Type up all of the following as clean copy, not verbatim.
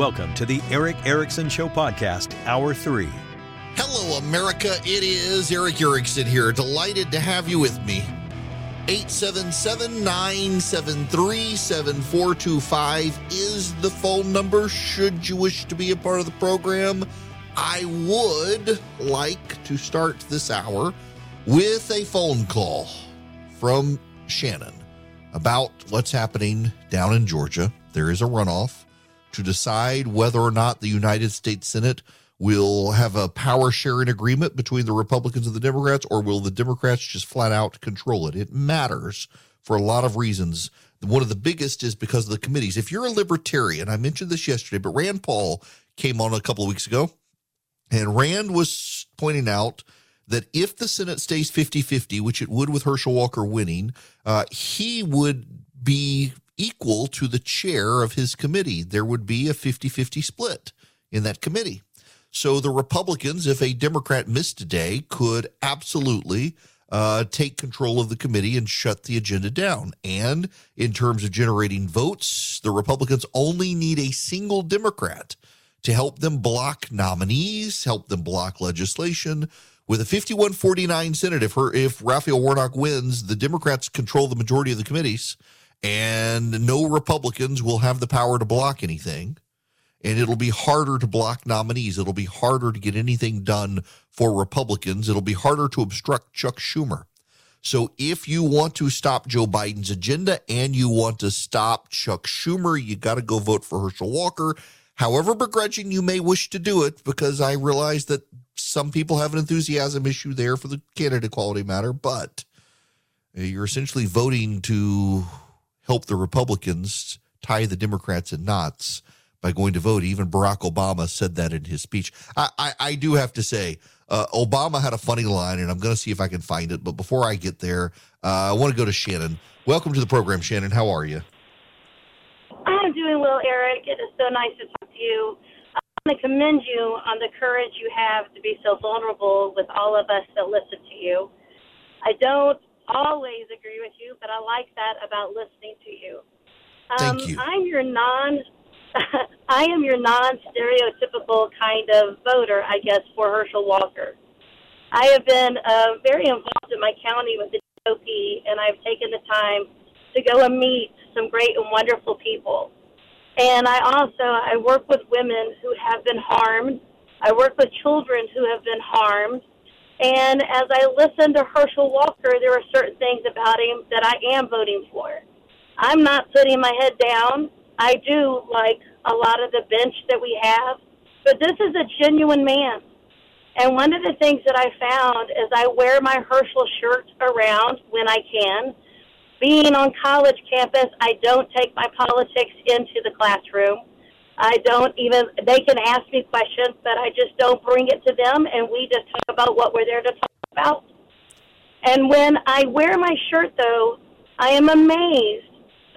Welcome to the Eric Erickson Show Podcast, Hour 3. Hello, America. It is Eric Erickson here. Delighted to have you with me. 877-973-7425 is the phone number should you wish to be a part of the program. I would like to start this hour with a phone call from Shannon about what's happening down in Georgia. There is a runoff to decide whether or not the United States Senate will have a power-sharing agreement between the Republicans and the Democrats, or will the Democrats just flat-out control it? It matters for a lot of reasons. One of the biggest is because of the committees. If you're a libertarian, I mentioned this yesterday, but Rand Paul came on a couple of weeks ago, and Rand was pointing out that if the Senate stays 50-50, which it would with Herschel Walker winning, he would be equal to the chair of his committee. There would be a 50-50 split in that committee. So the Republicans, if a Democrat missed today, could absolutely take control of the committee and shut the agenda down. And in terms of generating votes, the Republicans only need a single Democrat to help them block nominees, help them block legislation. With a 51-49 Senate, if Raphael Warnock wins, the Democrats control the majority of the committees, and no Republicans will have the power to block anything. And it'll be harder to block nominees. It'll be harder to get anything done for Republicans. It'll be harder to obstruct Chuck Schumer. So if you want to stop Joe Biden's agenda and you want to stop Chuck Schumer, you got to go vote for Herschel Walker. However begrudging you may wish to do it, because I realize that some people have an enthusiasm issue there for the candidate equality matter, but you're essentially voting to help the Republicans tie the Democrats in knots by going to vote. Even Barack Obama said that in his speech. I do have to say, Obama had a funny line, and I'm going to see if I can find it. But before I get there, I want to go to Shannon. Welcome to the program, Shannon. How are you? I'm doing well, Eric. It is so nice to talk to you. I want to commend you on the courage you have to be so vulnerable with all of us that listen to you. I don't always agree with you, but I like that about listening to you. Thank you. I am your non-stereotypical kind of voter, I guess, for Herschel Walker. I have been very involved in my county with the GOP, and I've taken the time to go and meet some great and wonderful people. And I work with women who have been harmed. I work with children who have been harmed. And as I listen to Herschel Walker, there are certain things about him that I am voting for. I'm not putting my head down. I do like a lot of the bench that we have, but this is a genuine man. And one of the things that I found is I wear my Herschel shirt around when I can. Being on college campus, I don't take my politics into the classroom. They can ask me questions, but I just don't bring it to them, and we just talk about what we're there to talk about. And when I wear my shirt, though, I am amazed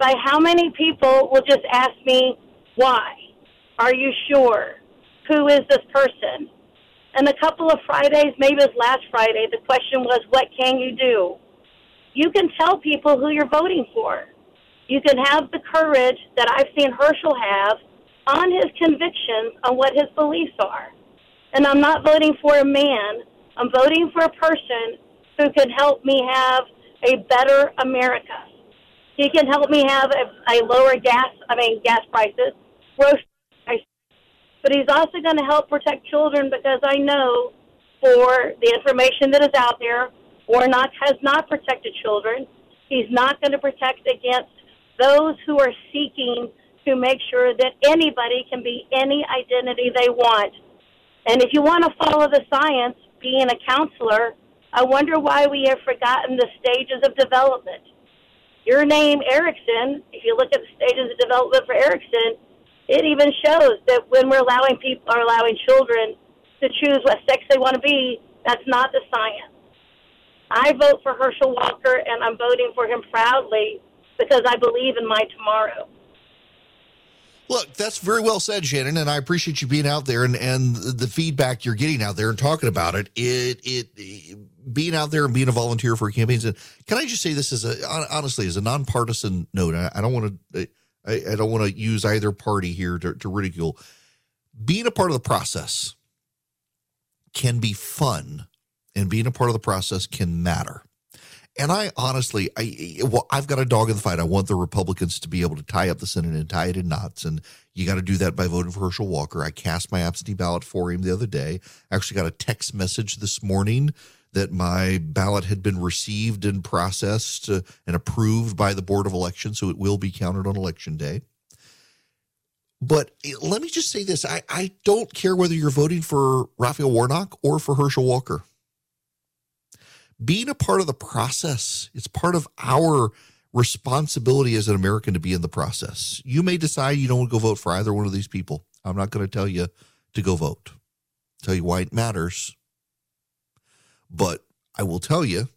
by how many people will just ask me, why? Are you sure? Who is this person? And a couple of Fridays, maybe it was last Friday, the question was, what can you do? You can tell people who you're voting for. You can have the courage that I've seen Herschel have on his convictions on what his beliefs are. And I'm not voting for a man. I'm voting for a person who can help me have a better America. He can help me have a lower gas prices, grocery prices. But he's also going to help protect children, because I know for the information that is out there, Warnock has not protected children. He's not going to protect against those who are seeking to make sure that anybody can be any identity they want. And if you want to follow the science, being a counselor, I wonder why we have forgotten the stages of development. Your name, Erickson, if you look at the stages of development for Erickson, it even shows that when we're allowing children to choose what sex they want to be, that's not the science. I vote for Herschel Walker, and I'm voting for him proudly because I believe in my tomorrow. Look, that's very well said, Shannon, and I appreciate you being out there and the feedback you're getting out there and talking about it. Being out there and being a volunteer for campaigns. And can I just say this honestly, as a nonpartisan note, I don't want to I don't want to use either party here to ridicule. Being a part of the process can be fun, and being a part of the process can matter. And I honestly, I've got a dog in the fight. I want the Republicans to be able to tie up the Senate and tie it in knots. And you got to do that by voting for Herschel Walker. I cast my absentee ballot for him the other day. I actually got a text message this morning that my ballot had been received and processed and approved by the Board of Elections, so it will be counted on Election Day. But let me just say this. I don't care whether you're voting for Raphael Warnock or for Herschel Walker. Being a part of the process, it's part of our responsibility as an American to be in the process. You may decide you don't want to go vote for either one of these people. I'm not going to tell you to go vote. I'll tell you why it matters. But I will tell you,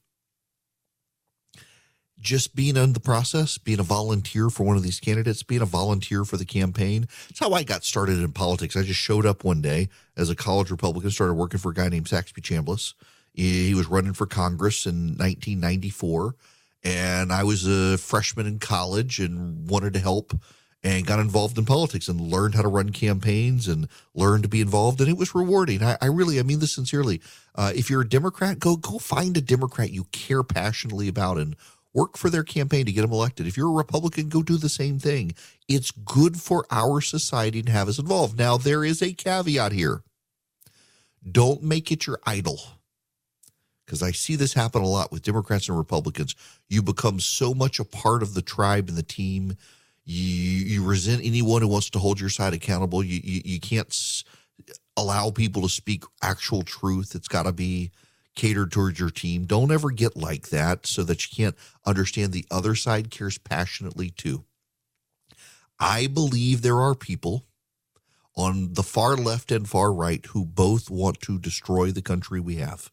just being in the process, being a volunteer for one of these candidates, being a volunteer for the campaign, it's how I got started in politics. I just showed up one day as a college Republican, started working for a guy named Saxby Chambliss. He was running for Congress in 1994, and I was a freshman in college and wanted to help and got involved in politics and learned how to run campaigns and learned to be involved, and it was rewarding. I mean this sincerely. If you're a Democrat, go find a Democrat you care passionately about and work for their campaign to get them elected. If you're a Republican, go do the same thing. It's good for our society to have us involved. Now, there is a caveat here. Don't make it your idol, because I see this happen a lot with Democrats and Republicans. You become so much a part of the tribe and the team. You resent anyone who wants to hold your side accountable. You can't allow people to speak actual truth. It's got to be catered towards your team. Don't ever get like that, so that you can't understand the other side cares passionately too. I believe there are people on the far left and far right who both want to destroy the country we have.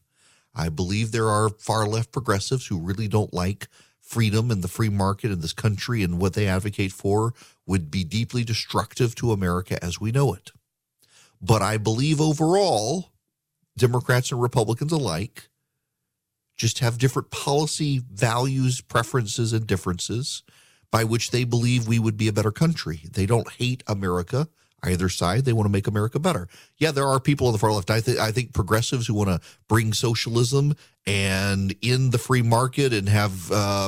I believe there are far left progressives who really don't like freedom and the free market in this country, and what they advocate for would be deeply destructive to America as we know it. But I believe overall, Democrats and Republicans alike just have different policy values, preferences, and differences by which they believe we would be a better country. They don't hate America. Either side, they want to make America better. Yeah, there are people on the far left. I think progressives who want to bring socialism and end the free market and have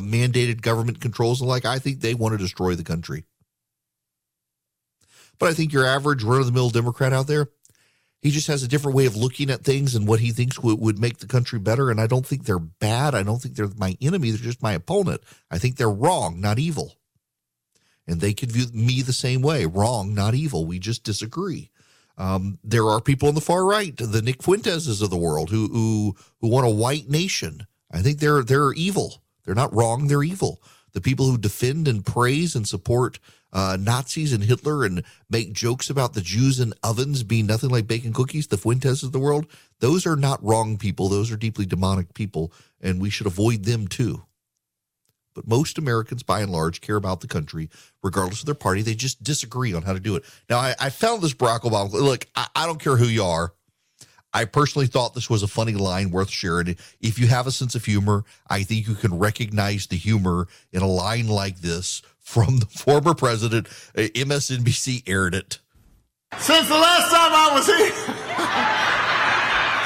mandated government controls and the like. I think they want to destroy the country. But I think your average run-of-the-mill Democrat out there, he just has a different way of looking at things and what he thinks would make the country better. And I don't think they're bad. I don't think they're my enemy. They're just my opponent. I think they're wrong, not evil. And they could view me the same way, wrong, not evil. We just disagree. There are people on the far right, the Nick Fuenteses of the world, who want a white nation. I think they're evil. They're not wrong, they're evil. The people who defend and praise and support Nazis and Hitler and make jokes about the Jews in ovens being nothing like bacon cookies, the Fuentes of the world, those are not wrong people. Those are deeply demonic people, and we should avoid them too. But most Americans, by and large, care about the country, regardless of their party. They just disagree on how to do it. Now, I found this Barack Obama. Look, I don't care who you are. I personally thought this was a funny line worth sharing. If you have a sense of humor, I think you can recognize the humor in a line like this from the former president. MSNBC aired it. Since the last time I was here...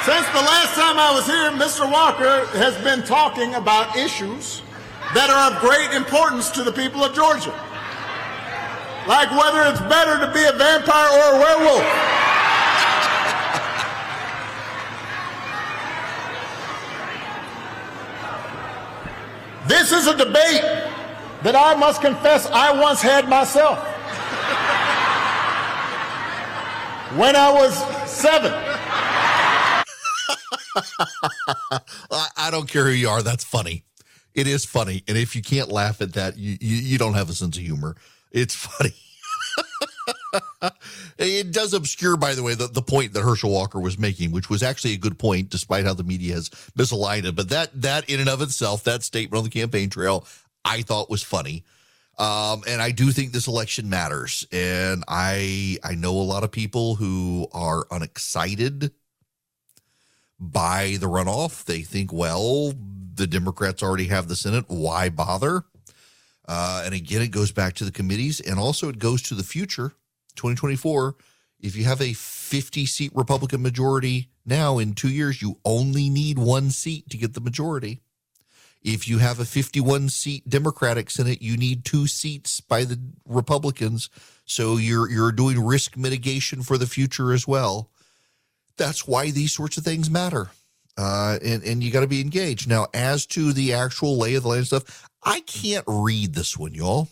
Since the last time I was here, Mr. Walker has been talking about issues that are of great importance to the people of Georgia. Like whether it's better to be a vampire or a werewolf. This is a debate that I must confess I once had myself. When I was 7. I don't care who you are, that's funny. It is funny, and if you can't laugh at that, you don't have a sense of humor. It's funny. It does obscure, by the way, the point that Herschel Walker was making, which was actually a good point, despite how the media has misaligned it. But that in and of itself, that statement on the campaign trail, I thought was funny. And I do think this election matters. And I know a lot of people who are unexcited by the runoff. They think, well, the Democrats already have the Senate. Why bother? And again, it goes back to the committees, and also it goes to the future, 2024. If you have a 50-seat Republican majority now, in 2 years, you only need one seat to get the majority. If you have a 51-seat Democratic Senate, you need 2 seats by the Republicans. So you're doing risk mitigation for the future as well. That's why these sorts of things matter. And you got to be engaged. Now, as to the actual lay of the land stuff, I can't read this one, y'all.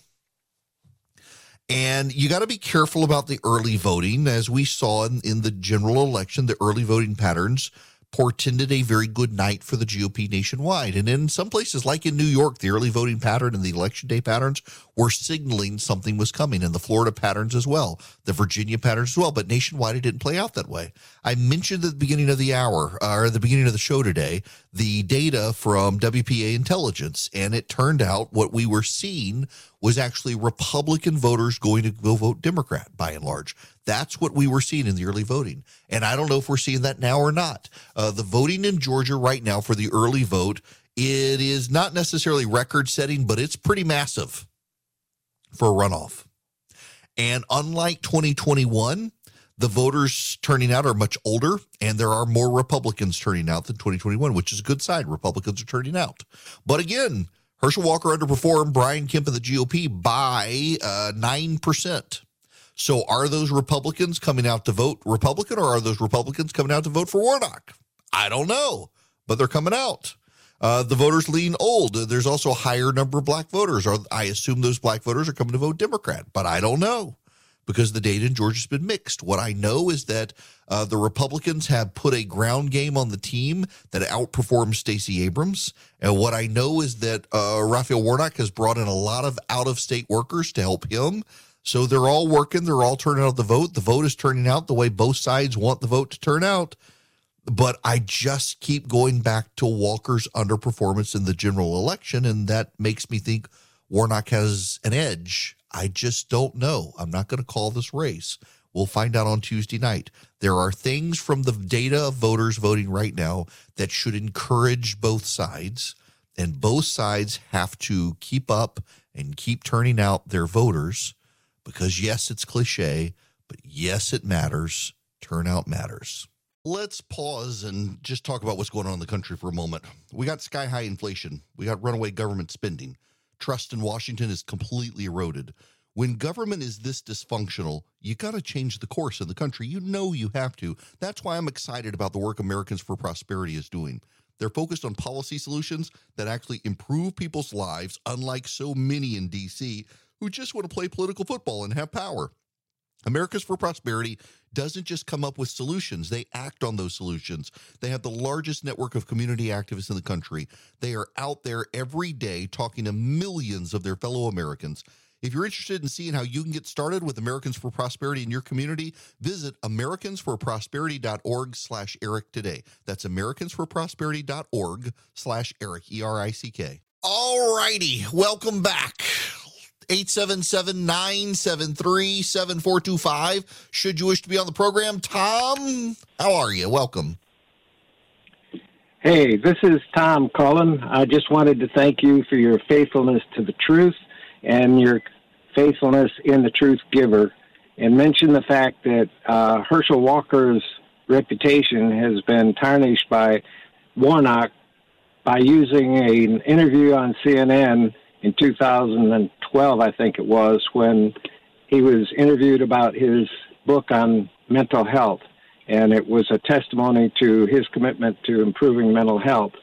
And you got to be careful about the early voting. As we saw in the general election, the early voting patterns portended a very good night for the GOP nationwide. And in some places, like in New York, the early voting pattern and the election day patterns were signaling something was coming, and the Florida patterns as well, the Virginia patterns as well. But nationwide, it didn't play out that way. I mentioned at the beginning of the hour, or the beginning of the show today, the data from WPA Intelligence, and it turned out what we were seeing was actually Republican voters going to go vote Democrat, by and large. That's what we were seeing in the early voting. And I don't know if we're seeing that now or not. The voting in Georgia right now for the early vote, it is not necessarily record-setting, but it's pretty massive for a runoff. And unlike 2021, the voters turning out are much older, and there are more Republicans turning out than 2021, which is a good sign. Republicans are turning out. But again, Herschel Walker underperformed Brian Kemp and the GOP by 9%. So are those Republicans coming out to vote Republican, or are those Republicans coming out to vote for Warnock? I don't know, but they're coming out. The voters lean old. There's also a higher number of black voters. I assume those black voters are coming to vote Democrat, but I don't know, because the data in Georgia has been mixed. What I know is that the Republicans have put a ground game on the team that outperforms Stacey Abrams. And what I know is that Raphael Warnock has brought in a lot of out-of-state workers to help him. So they're all working. They're all turning out the vote. The vote is turning out the way both sides want the vote to turn out. But I just keep going back to Walker's underperformance in the general election, and that makes me think Warnock has an edge. I just don't know. I'm not going to call this race. We'll find out on Tuesday night. There are things from the data of voters voting right now that should encourage both sides, and both sides have to keep up and keep turning out their voters, because yes, it's cliche, but yes, it matters. Turnout matters. Let's pause and just talk about what's going on in the country for a moment. We got sky-high inflation. We got runaway government spending. Trust in Washington is completely eroded. When government is this dysfunctional, you got to change the course of the country. You know you have to. That's why I'm excited about the work Americans for Prosperity is doing. They're focused on policy solutions that actually improve people's lives, unlike so many in D.C. who just want to play political football and have power. Americans for Prosperity doesn't just come up with solutions. They act on those solutions. They have the largest network of community activists in the country. They are out there every day talking to millions of their fellow Americans. If you're interested in seeing how you can get started with Americans for Prosperity in your community, visit americansforprosperity.org/Eric today. That's americansforprosperity.org/Eric, E-R-I-C-K. All righty, welcome back. 877-973-7425. Should you wish to be on the program, Tom, how are you? Welcome. Hey, this is Tom Cullen. I just wanted to thank you for your faithfulness to the truth and your faithfulness in the truth giver, and mention the fact that Herschel Walker's reputation has been tarnished by Warnock by using an interview on CNN in 2012, I think it was, when he was interviewed about his book on mental health, and it was a testimony to his commitment to improving mental health.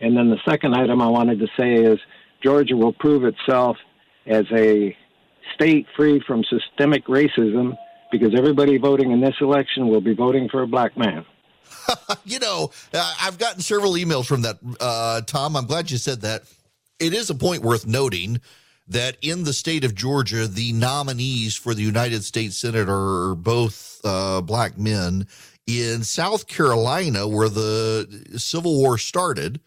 And then the second item I wanted to say is Georgia will prove itself as a state free from systemic racism, because everybody voting in this election will be voting for a black man. You know, I've gotten several emails from that, Tom. I'm glad you said that. It is a point worth noting that in the state of Georgia, the nominees for the United States Senate are both black men. In South Carolina, where the Civil War started,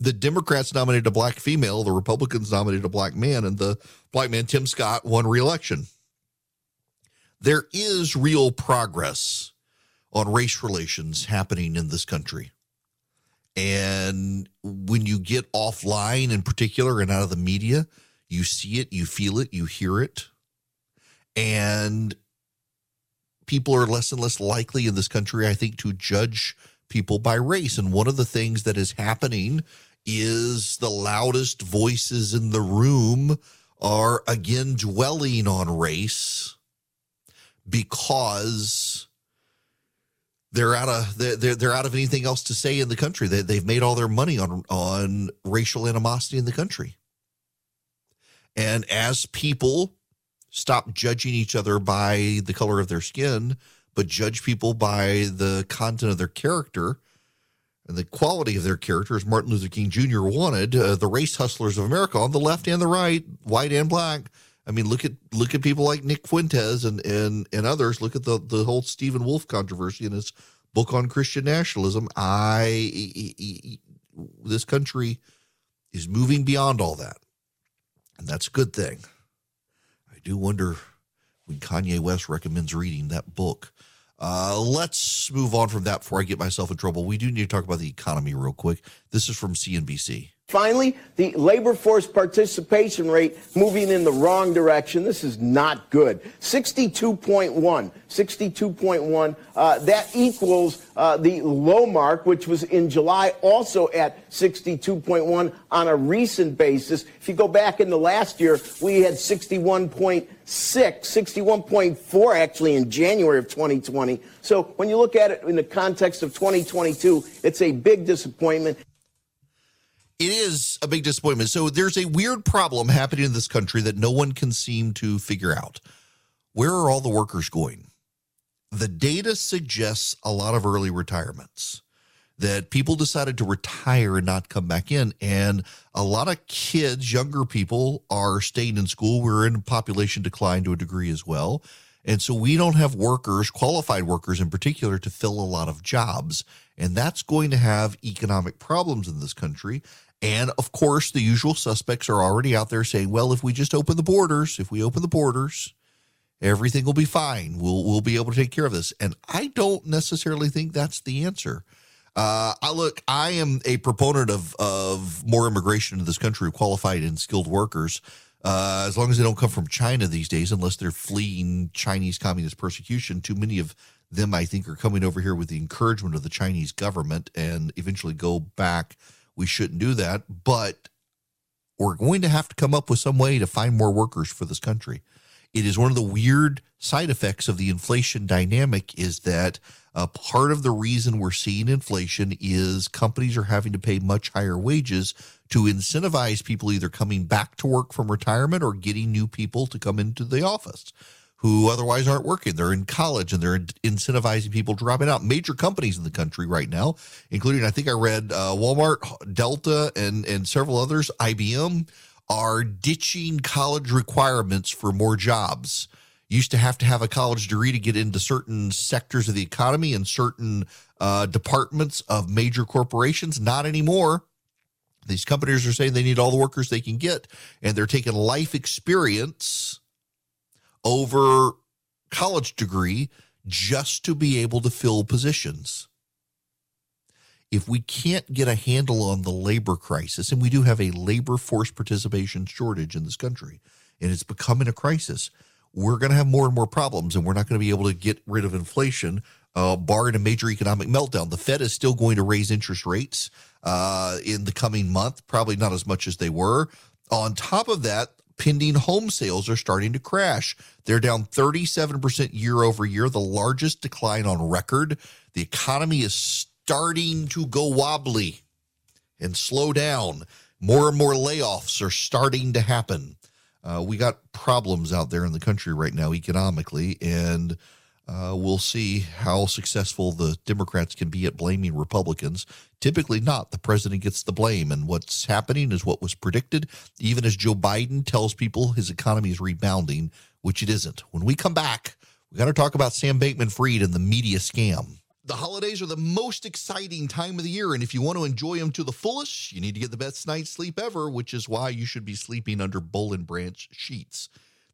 the Democrats nominated a black female, the Republicans nominated a black man, and the black man, Tim Scott, won re-election. There is real progress on race relations happening in this country. And when you get offline in particular and out of the media, You see it, you feel it, you hear it. And people are less and less likely in this country, I think, to judge people by race. And one of the things that is happening is the loudest voices in the room are again dwelling on race because they're out of anything else to say in the country. They've made all their money on racial animosity in the country. And as people stop judging each other by the color of their skin, but judge people by the content of their character and the quality of their character, as Martin Luther King Jr. wanted, the race hustlers of America on the left and the right, white and black. I mean, look at people like Nick Fuentes and others. Look at the whole Stephen Wolfe controversy in his book on Christian nationalism. This country is moving beyond all that, and that's a good thing. I do wonder when Kanye West recommends reading that book. Let's move on from that before I get myself in trouble. We do need to talk about the economy real quick. This is from CNBC. Finally, the labor force participation rate moving in the wrong direction. This is not good. 62.1. That equals the low mark, which was in July, also at 62.1 on a recent basis. If you go back into last year, we had 61.4 actually in January of 2020. So when you look at it in the context of 2022, it's a big disappointment. It is a big disappointment. So there's a weird problem happening in this country that no one can seem to figure out. Where are all the workers going? The data suggests a lot of early retirements, that people decided to retire and not come back in. And a lot of kids, younger people, are staying in school. We're in population decline to a degree as well. And so we don't have workers, qualified workers in particular, to fill a lot of jobs. And that's going to have economic problems in this country. And, of course, the usual suspects are already out there saying, well, if we just open the borders, everything will be fine. We'll be able to take care of this. And I don't necessarily think that's the answer. I am a proponent of more immigration into this country of qualified and skilled workers, as long as they don't come from China these days, unless they're fleeing Chinese communist persecution. Too many of them, I think, are coming over here with the encouragement of the Chinese government and eventually go back. We shouldn't do that, but we're going to have to come up with some way to find more workers for this country. It is one of the weird side effects of the inflation dynamic is that part of the reason we're seeing inflation is companies are having to pay much higher wages to incentivize people either coming back to work from retirement or getting new people to come into the office who otherwise aren't working. They're in college and they're incentivizing people dropping out. Major companies in the country right now, including, I think I read Walmart, Delta, and several others, IBM, are ditching college requirements for more jobs. Used to have a college degree to get into certain sectors of the economy and certain departments of major corporations. Not anymore. These companies are saying they need all the workers they can get, and they're taking life experience over college degree just to be able to fill positions. If we can't get a handle on the labor crisis, and we do have a labor force participation shortage in this country, and it's becoming a crisis, we're going to have more and more problems, and we're not going to be able to get rid of inflation, barring a major economic meltdown. The Fed is still going to raise interest rates in the coming month, probably not as much as they were. On top of that, pending home sales are starting to crash. They're down 37% year over year, the largest decline on record. The economy is starting to go wobbly and slow down. More and more layoffs are starting to happen. We got problems out there in the country right now economically, and we'll see how successful the Democrats can be at blaming Republicans. Typically not. The president gets the blame, and what's happening is what was predicted, even as Joe Biden tells people his economy is rebounding, which it isn't. When we come back, we got to talk about Sam Bankman-Fried and the media scam. The holidays are the most exciting time of the year, and if you want to enjoy them to the fullest, you need to get the best night's sleep ever, which is why you should be sleeping under Boll and Branch sheets.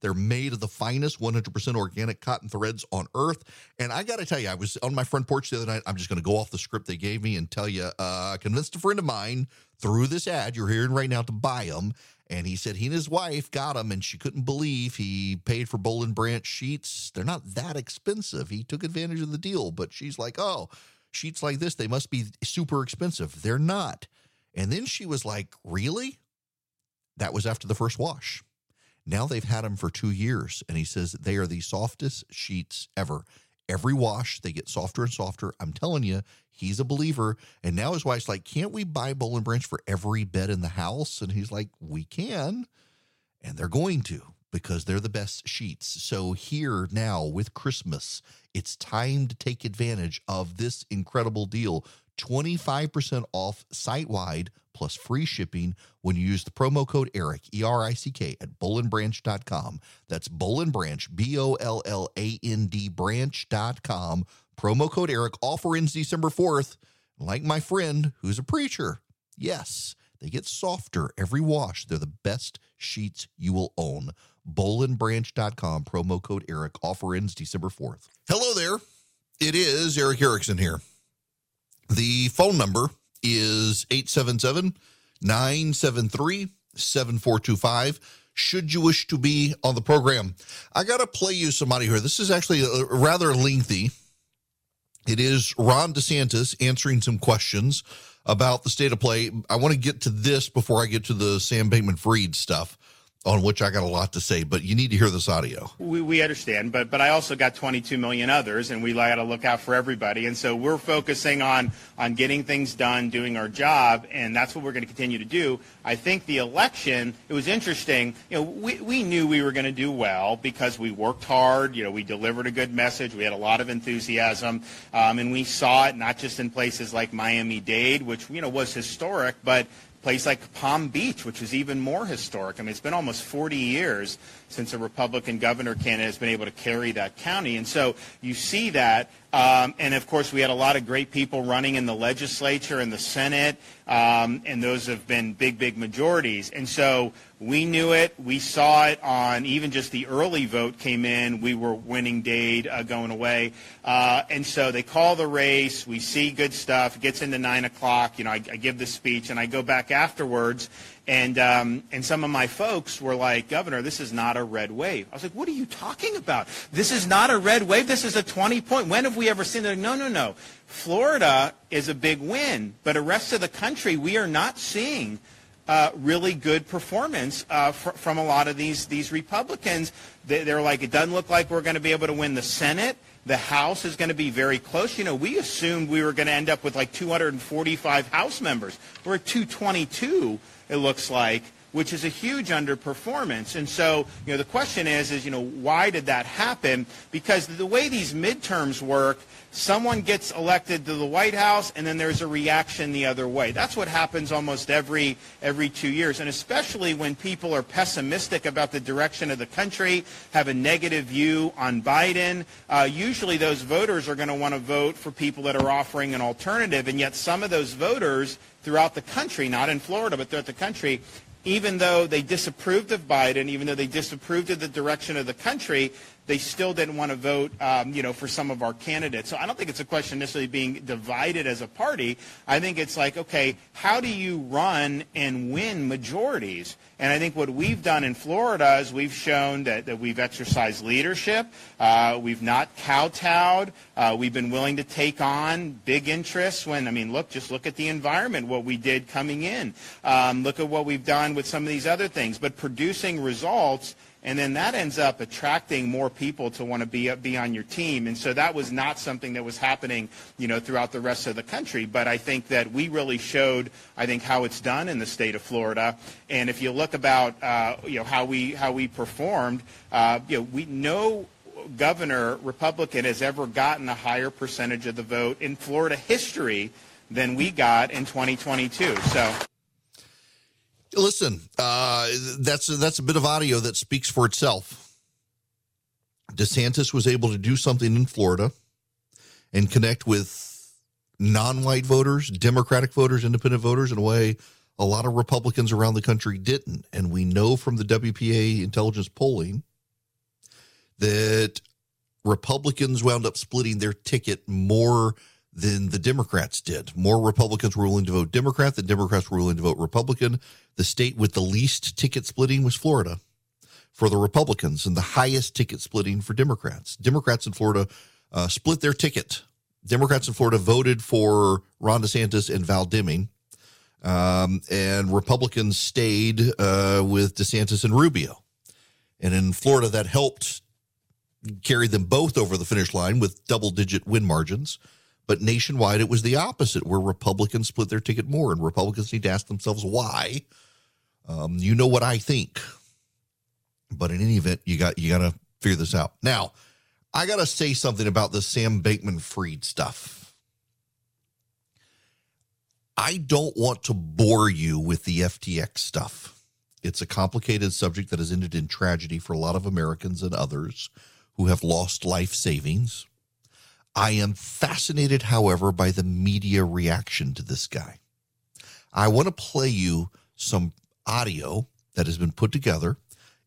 They're made of the finest 100% organic cotton threads on earth. And I got to tell you, I was on my front porch the other night. I'm just going to go off the script they gave me and tell you, I convinced a friend of mine through this ad you're hearing right now to buy them. And he said he and his wife got them, and she couldn't believe he paid for Boll and Branch sheets. They're not that expensive. He took advantage of the deal, but she's like, oh, sheets like this, they must be super expensive. They're not. And then she was like, really? That was after the first wash. Now they've had them for 2 years, and he says they are the softest sheets ever. Every wash, they get softer and softer. I'm telling you, he's a believer. And now his wife's like, can't we buy Boll and Branch for every bed in the house? And he's like, we can. And they're going to, because they're the best sheets. So here now with Christmas, it's time to take advantage of this incredible deal. 25% off site-wide plus free shipping when you use the promo code ERIC, E-R-I-C-K, at bollandbranch.com. That's Boll and Branch, B-O-L-L-A-N-D, branch.com. Promo code ERIC. Offer ends December 4th. Like my friend, who's a preacher, yes, they get softer every wash. They're the best sheets you will own. bollandbranch.com, promo code ERIC. Offer ends December 4th. Hello there. It is Eric Erickson here. The phone number is 877-973-7425, should you wish to be on the program. I got to play you somebody here. This is actually rather lengthy. It is Ron DeSantis answering some questions about the state of play. I want to get to this before I get to the Sam Bankman-Fried stuff, on which I got a lot to say, but you need to hear this audio. We understand, but I also got 22 million others, and we got to look out for everybody. And so we're focusing on getting things done, doing our job, and that's what we're going to continue to do. I think the election, it was interesting. You know, we knew we were going to do well because we worked hard. You know, we delivered a good message. We had a lot of enthusiasm, and we saw it not just in places like Miami-Dade, which, you know, was historic, but place like Palm Beach, which is even more historic. I mean, it's been almost 40 years since a Republican governor candidate has been able to carry that county. And so you see that. And, of course, we had a lot of great people running in the legislature and the Senate, and those have been big, big majorities. And so we knew it. We saw it on even just the early vote came in. We were winning Dade going away. And so they call the race. We see good stuff. It gets into 9 o'clock. You know, I give the speech, and I go back afterwards. And some of my folks were like, Governor, this is not a red wave. I was like, what are you talking about? This is not a red wave. This is a 20-point. When have we ever seen that? No. Florida is a big win, but the rest of the country, we are not seeing really good performance from a lot of these Republicans. They're like, it doesn't look like we're going to be able to win the Senate. The House is going to be very close. You know, we assumed we were going to end up with like 245 House members. We're at 222, it looks like, which is a huge underperformance. And so, you know, the question is, you know, why did that happen? Because the way these midterms work, someone gets elected to the White House, and then there's a reaction the other way. That's what happens almost every 2 years, and especially when people are pessimistic about the direction of the country, have a negative view on Biden. Usually those voters are going to want to vote for people that are offering an alternative, and yet some of those voters throughout the country, not in Florida, but throughout the country, even though they disapproved of Biden, even though they disapproved of the direction of the country, they still didn't want to vote, you know, for some of our candidates. So I don't think it's a question necessarily being divided as a party. I think it's like, okay, how do you run and win majorities? And I think what we've done in Florida is we've shown that we've exercised leadership. We've not kowtowed. We've been willing to take on big interests when, I mean, just look at the environment, what we did coming in. Look at what we've done with some of these other things. But producing results, and then that ends up attracting more people to want to be on your team. And so that was not something that was happening, you know, throughout the rest of the country. But I think that we really showed, I think, how it's done in the state of Florida. And if you look about, you know, how we performed, you know, no governor, Republican, has ever gotten a higher percentage of the vote in Florida history than we got in 2022. So. Listen, that's a bit of audio that speaks for itself. DeSantis was able to do something in Florida and connect with non-white voters, Democratic voters, independent voters in a way a lot of Republicans around the country didn't. And we know from the WPA Intelligence polling that Republicans wound up splitting their ticket more than the Democrats did. More Republicans were willing to vote Democrat than Democrats were willing to vote Republican. The state with the least ticket splitting was Florida for the Republicans, and the highest ticket splitting for Democrats. Democrats in Florida split their ticket. Democrats in Florida voted for Ron DeSantis and Val Deming, and Republicans stayed with DeSantis and Rubio. And in Florida, that helped carry them both over the finish line with double-digit win margins. But nationwide, it was the opposite, where Republicans split their ticket more, and Republicans need to ask themselves why. You know what I think. But in any event, you got to figure this out. Now, I got to say something about the Sam Bankman-Fried stuff. I don't want to bore you with the FTX stuff. It's a complicated subject that has ended in tragedy for a lot of Americans and others who have lost life savings. I am fascinated, however, by the media reaction to this guy. I want to play you some audio that has been put together.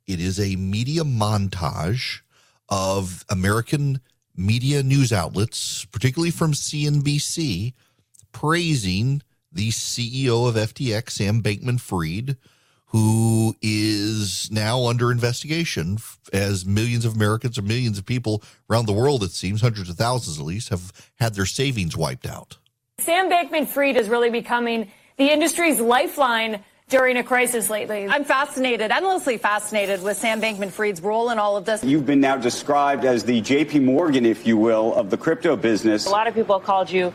It is a media montage of American media news outlets, particularly from CNBC, praising the CEO of FTX, Sam Bankman-Fried, who is now under investigation as millions of Americans, or millions of people around the world, it seems, hundreds of thousands at least, have had their savings wiped out. Sam Bankman-Fried is really becoming the industry's lifeline during a crisis lately. I'm fascinated, endlessly fascinated, with Sam Bankman-Fried's role in all of this. You've been now described as the JP Morgan, if you will, of the crypto business. A lot of people called you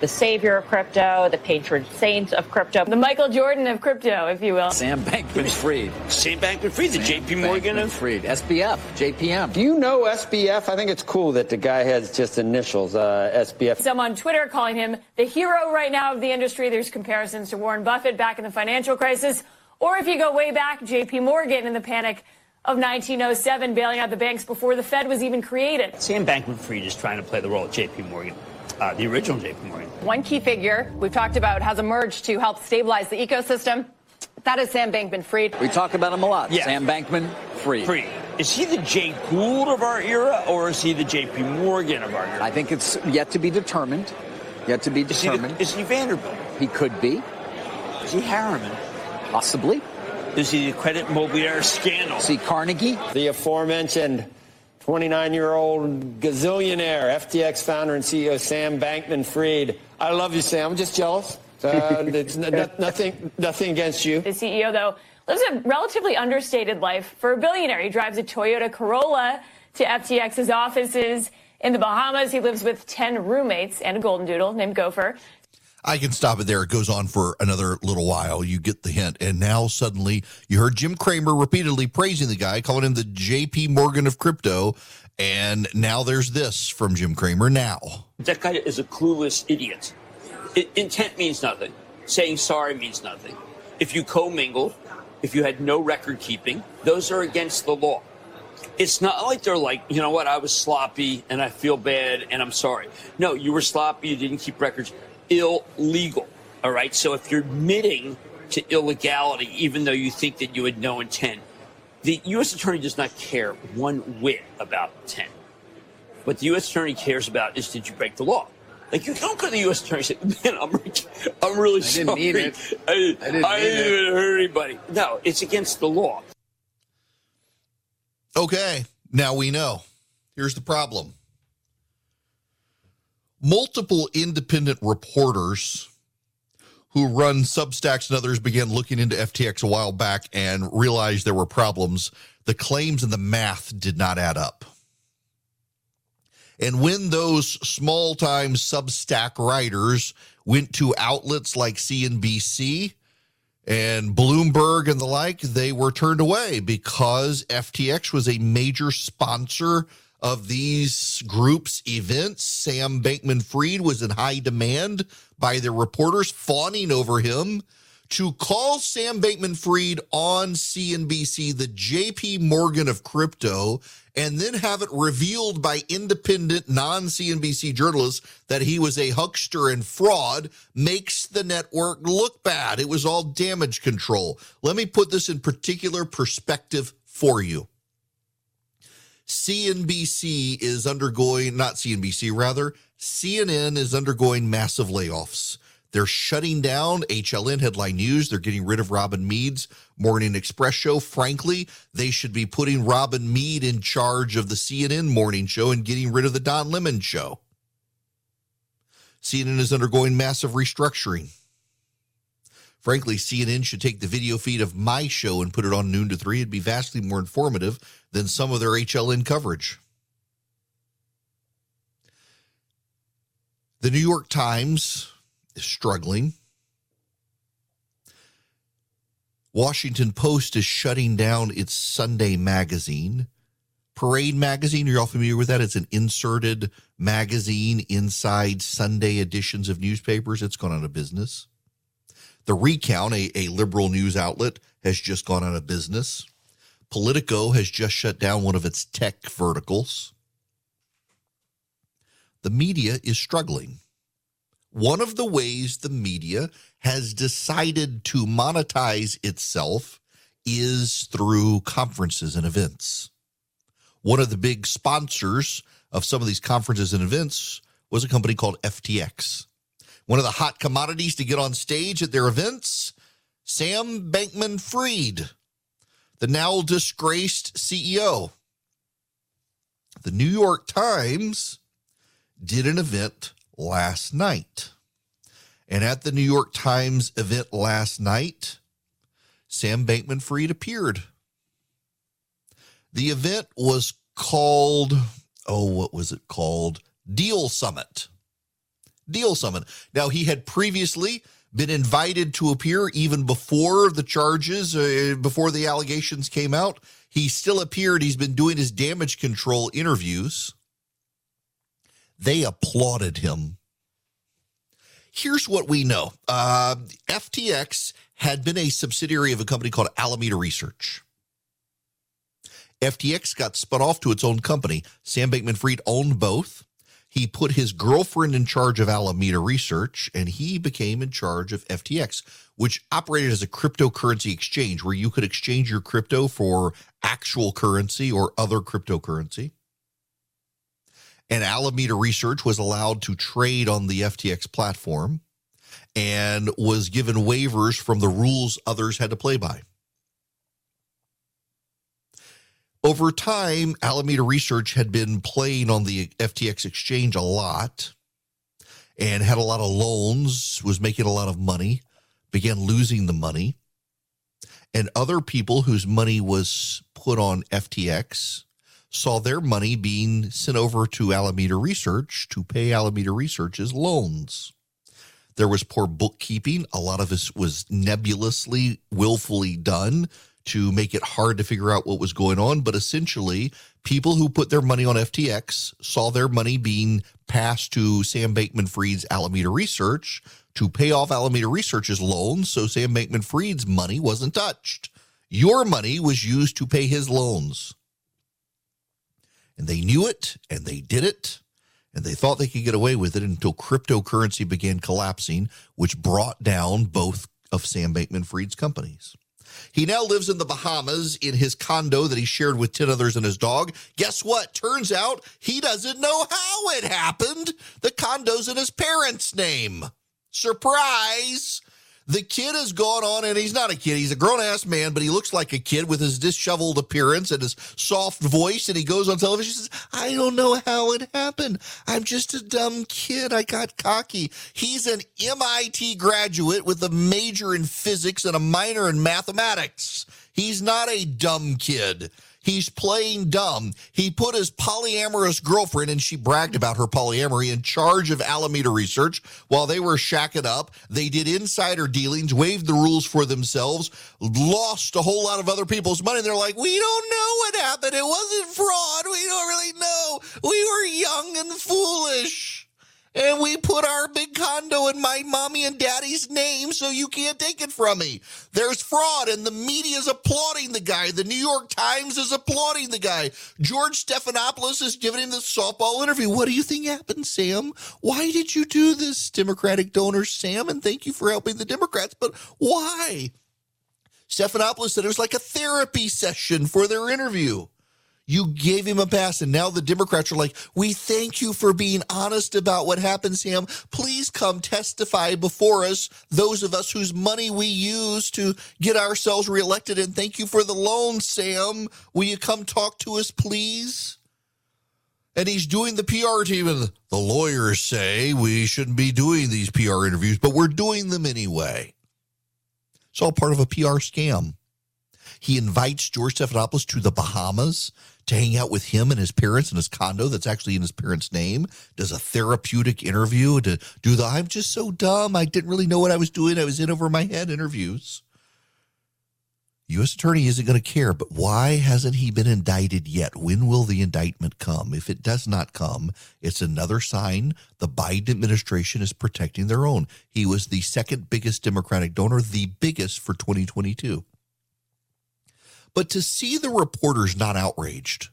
the savior of crypto, the patron saint of crypto, the Michael Jordan of crypto, if you will. Sam Bankman-Fried. Sam Bankman-Fried, the JP Morgan of Fried. SBF, JPM. Do you know SBF? I think it's cool that the guy has just initials, SBF. Some on Twitter calling him the hero right now of the industry. There's comparisons to Warren Buffett back in the financial crisis, or if you go way back, JP Morgan in the panic of 1907, bailing out the banks before the Fed was even created. Sam Bankman-Fried is trying to play the role of JP Morgan. The original JP Morgan. One key figure we've talked about has emerged to help stabilize the ecosystem. That is Sam Bankman-Fried. We talk about him a lot. Yes. Sam Bankman-Fried. Is he the Jay Gould of our era, or is he the JP Morgan of our era? I think it's yet to be determined. Is he Vanderbilt? He could be. Is he Harriman? Possibly. Is he the Credit Mobiliar scandal? Is he Carnegie? The aforementioned 29-year-old gazillionaire, FTX founder and CEO Sam Bankman-Fried. I love you, Sam. I'm just jealous. It's nothing against you. The CEO, though, lives a relatively understated life for a billionaire. He drives a Toyota Corolla to FTX's offices in the Bahamas. He lives with 10 roommates and a golden doodle named Gopher. I can stop it there. It goes on for another little while. You get the hint. And now suddenly you heard Jim Cramer repeatedly praising the guy, calling him the JP Morgan of crypto. And now there's this from Jim Cramer now. That guy is a clueless idiot. Intent means nothing. Saying sorry means nothing. If you commingle, if you had no record keeping, those are against the law. It's not like they're like, you know what, I was sloppy and I feel bad and I'm sorry. No, you were sloppy. You didn't keep records. Illegal. All right. So if you're admitting to illegality, even though you think that you had no intent, the U.S. attorney does not care one whit about intent. What the U.S. attorney cares about is, did you break the law? Like, you don't go to the U.S. attorney and say, man, I'm really sorry. I didn't even hurt anybody. No, it's against the law. Okay. Now we know. Here's the problem. Multiple independent reporters who run Substacks and others began looking into FTX a while back and realized there were problems. The claims and the math did not add up. And when those small-time Substack writers went to outlets like CNBC and Bloomberg and the like, they were turned away because FTX was a major sponsor of these groups' events. Sam Bankman-Fried was in high demand by the reporters fawning over him. To call Sam Bankman-Fried on CNBC the JP Morgan of crypto, and then have it revealed by independent non-CNBC journalists that he was a huckster and fraud, makes the network look bad. It was all damage control. Let me put this in particular perspective for you. CNBC is undergoing, not CNBC, rather, CNN is undergoing massive layoffs. They're shutting down HLN Headline News. They're getting rid of Robin Meade's Morning Express show. Frankly, they should be putting Robin Meade in charge of the CNN morning show and getting rid of the Don Lemon show. CNN is undergoing massive restructuring. Frankly, CNN should take the video feed of my show and put it on noon to 3. It'd be vastly more informative than some of their HLN coverage. The New York Times is struggling. Washington Post is shutting down its Sunday magazine. Parade magazine, are y'all familiar with that? It's an inserted magazine inside Sunday editions of newspapers. It's gone out of business. The Recount, a liberal news outlet, has just gone out of business. Politico has just shut down one of its tech verticals. The media is struggling. One of the ways the media has decided to monetize itself is through conferences and events. One of the big sponsors of some of these conferences and events was a company called FTX. One of the hot commodities to get on stage at their events, Sam Bankman-Fried, the now disgraced CEO. The New York Times did an event last night. And at the New York Times event last night, Sam Bankman-Fried appeared. The event was called, Deal Summit. Deal Summit. Now, he had previously been invited to appear even before the charges, before the allegations came out. He still appeared. He's been doing his damage control interviews. They applauded him. Here's what we know. FTX had been a subsidiary of a company called Alameda Research. FTX got spun off to its own company. Sam Bankman-Fried owned both. He put his girlfriend in charge of Alameda Research, and he became in charge of FTX, which operated as a cryptocurrency exchange where you could exchange your crypto for actual currency or other cryptocurrency. And Alameda Research was allowed to trade on the FTX platform and was given waivers from the rules others had to play by. Over time, Alameda Research had been playing on the FTX exchange a lot and had a lot of loans, was making a lot of money, began losing the money. And other people whose money was put on FTX saw their money being sent over to Alameda Research to pay Alameda Research's loans. There was poor bookkeeping. A lot of this was nebulously, willfully done to make it hard to figure out what was going on. But essentially, people who put their money on FTX saw their money being passed to Sam Bankman-Fried's Alameda Research to pay off Alameda Research's loans, so Sam Bankman-Fried's money wasn't touched. Your money was used to pay his loans. And they knew it, and they did it, and they thought they could get away with it until cryptocurrency began collapsing, which brought down both of Sam Bankman-Fried's companies. He now lives in the Bahamas in his condo that he shared with 10 others and his dog. Guess what? Turns out he doesn't know how it happened. The condo's in his parents' name. Surprise! The kid has gone on, and he's not a kid. He's a grown-ass man, but he looks like a kid with his disheveled appearance and his soft voice, and he goes on television and says, I don't know how it happened. I'm just a dumb kid. I got cocky. He's an MIT graduate with a major in physics and a minor in mathematics. He's not a dumb kid. He's playing dumb. He put his polyamorous girlfriend, and she bragged about her polyamory, in charge of Alameda Research while they were shacking up. They did insider dealings, waived the rules for themselves, lost a whole lot of other people's money. They're like, we don't know what happened. It wasn't fraud. We don't really know. We were young and foolish. And we put our big condo in my mommy and daddy's name, so you can't take it from me. There's fraud, and the media is applauding the guy. The New York Times is applauding the guy. George Stephanopoulos is giving him the softball interview. What do you think happened, Sam? Why did you do this, Democratic donor Sam? And thank you for helping the Democrats, but why? Stephanopoulos said it was like a therapy session for their interview. You gave him a pass, and now the Democrats are like, we thank you for being honest about what happened, Sam. Please come testify before us, those of us whose money we use to get ourselves reelected, and thank you for the loan, Sam. Will you come talk to us, please? And he's doing the PR team, and the lawyers say we shouldn't be doing these PR interviews, but we're doing them anyway. It's all part of a PR scam. He invites George Stephanopoulos to the Bahamas to hang out with him and his parents in his condo that's actually in his parents' name, does a therapeutic interview to do the I'm just so dumb, I didn't really know what I was doing, I was in over my head interviews. U.S. attorney isn't going to care, but why hasn't he been indicted yet? When will the indictment come? If it does not come, it's another sign the Biden administration is protecting their own. He was the second biggest Democratic donor, the biggest for 2022. But to see the reporters not outraged,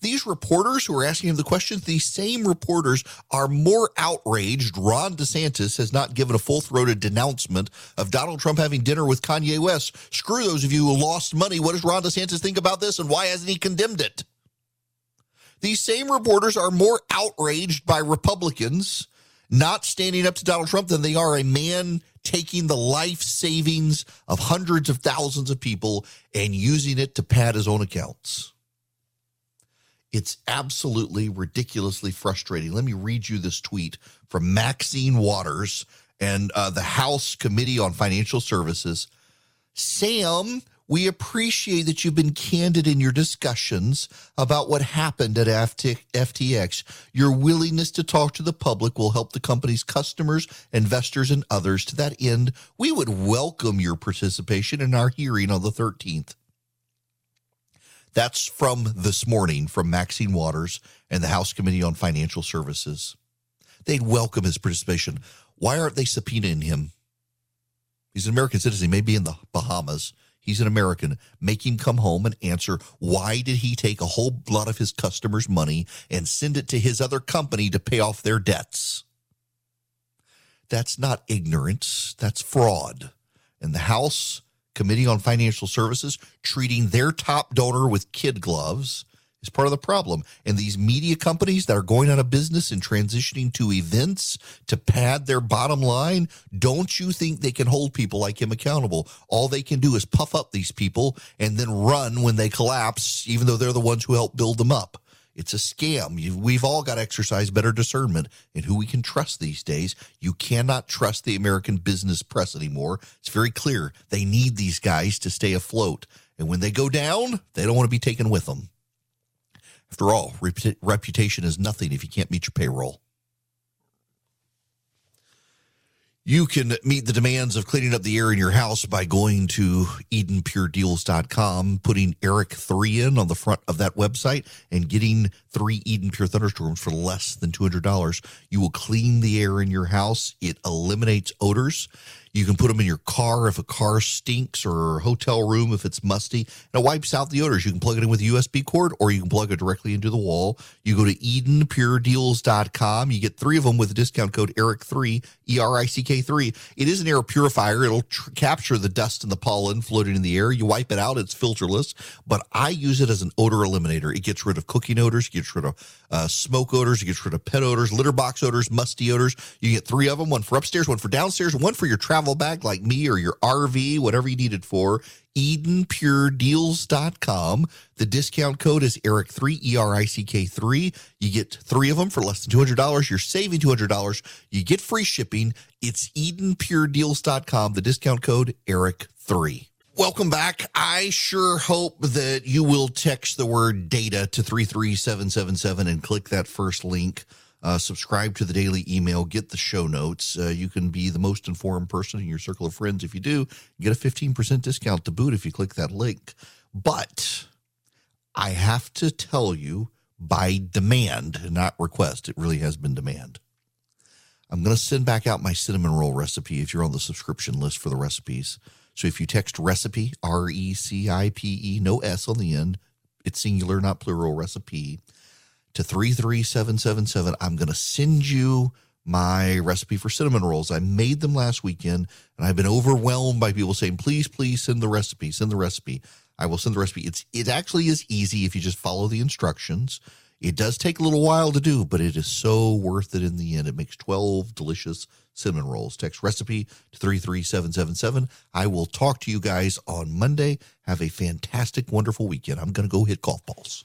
these reporters who are asking him the questions, these same reporters are more outraged. Ron DeSantis has not given a full-throated denouncement of Donald Trump having dinner with Kanye West. Screw those of you who lost money. What does Ron DeSantis think about this, and why hasn't he condemned it? These same reporters are more outraged by Republicans not standing up to Donald Trump than they are a man taking the life savings of hundreds of thousands of people and using it to pad his own accounts. It's absolutely ridiculously frustrating. Let me read you this tweet from Maxine Waters and the House Committee on Financial Services. Sam, we appreciate that you've been candid in your discussions about what happened at FTX. Your willingness to talk to the public will help the company's customers, investors, and others. To that end, we would welcome your participation in our hearing on the 13th. That's from this morning from Maxine Waters and the House Committee on Financial Services. They'd welcome his participation. Why aren't they subpoenaing him? He's an American citizen. He may be in the Bahamas. He's an American. Make him come home and answer, why did he take a whole lot of his customers' money and send it to his other company to pay off their debts? That's not ignorance. That's fraud. And the House Committee on Financial Services treating their top donor with kid gloves is part of the problem. And these media companies that are going out of business and transitioning to events to pad their bottom line, don't you think they can hold people like him accountable? All they can do is puff up these people and then run when they collapse, even though they're the ones who helped build them up. It's a scam. We've all got to exercise better discernment in who we can trust these days. You cannot trust the American business press anymore. It's very clear. They need these guys to stay afloat. And when they go down, they don't want to be taken with them. After all, reputation is nothing if you can't meet your payroll. You can meet the demands of cleaning up the air in your house by going to EdenPureDeals.com, putting Eric 3 in on the front of that website, and getting 3 EdenPure Thunderstorms for less than $200. You will clean the air in your house. It eliminates odors. You can put them in your car if a car stinks, or a hotel room if it's musty. And it wipes out the odors. You can plug it in with a USB cord, or you can plug it directly into the wall. You go to EdenPureDeals.com. You get 3 of them with the discount code ERIC3, E-R-I-C-K-3. It is an air purifier. It'll capture the dust and the pollen floating in the air. You wipe it out. It's filterless. But I use it as an odor eliminator. It gets rid of cooking odors. It gets rid of smoke odors. It gets rid of pet odors, litter box odors, musty odors. You get 3 of them, one for upstairs, one for downstairs, and one for your travel bag like me, or your RV, whatever you need it for. EdenPureDeals.com. The discount code is ERIC3, E-R-I-C-K-3. You get 3 of them for less than $200. You're saving $200. You get free shipping. It's EdenPureDeals.com. The discount code, ERIC3. Welcome back. I sure hope that you will text the word data to 33777 and click that first link. Subscribe to the daily email, get the show notes. You can be the most informed person in your circle of friends. If you do, you get a 15% discount to boot if you click that link. But I have to tell you, by demand, not request, it really has been demand. I'm going to send back out my cinnamon roll recipe if you're on the subscription list for the recipes. So if you text recipe, R-E-C-I-P-E, no S on the end, it's singular, not plural, recipe, to 33777, I'm going to send you my recipe for cinnamon rolls. I made them last weekend, and I've been overwhelmed by people saying, please, please send the recipe, send the recipe. I will send the recipe. It actually is easy if you just follow the instructions. It does take a little while to do, but it is so worth it in the end. It makes 12 delicious cinnamon rolls. Text recipe to 33777. I will talk to you guys on Monday. Have a fantastic, wonderful weekend. I'm going to go hit golf balls.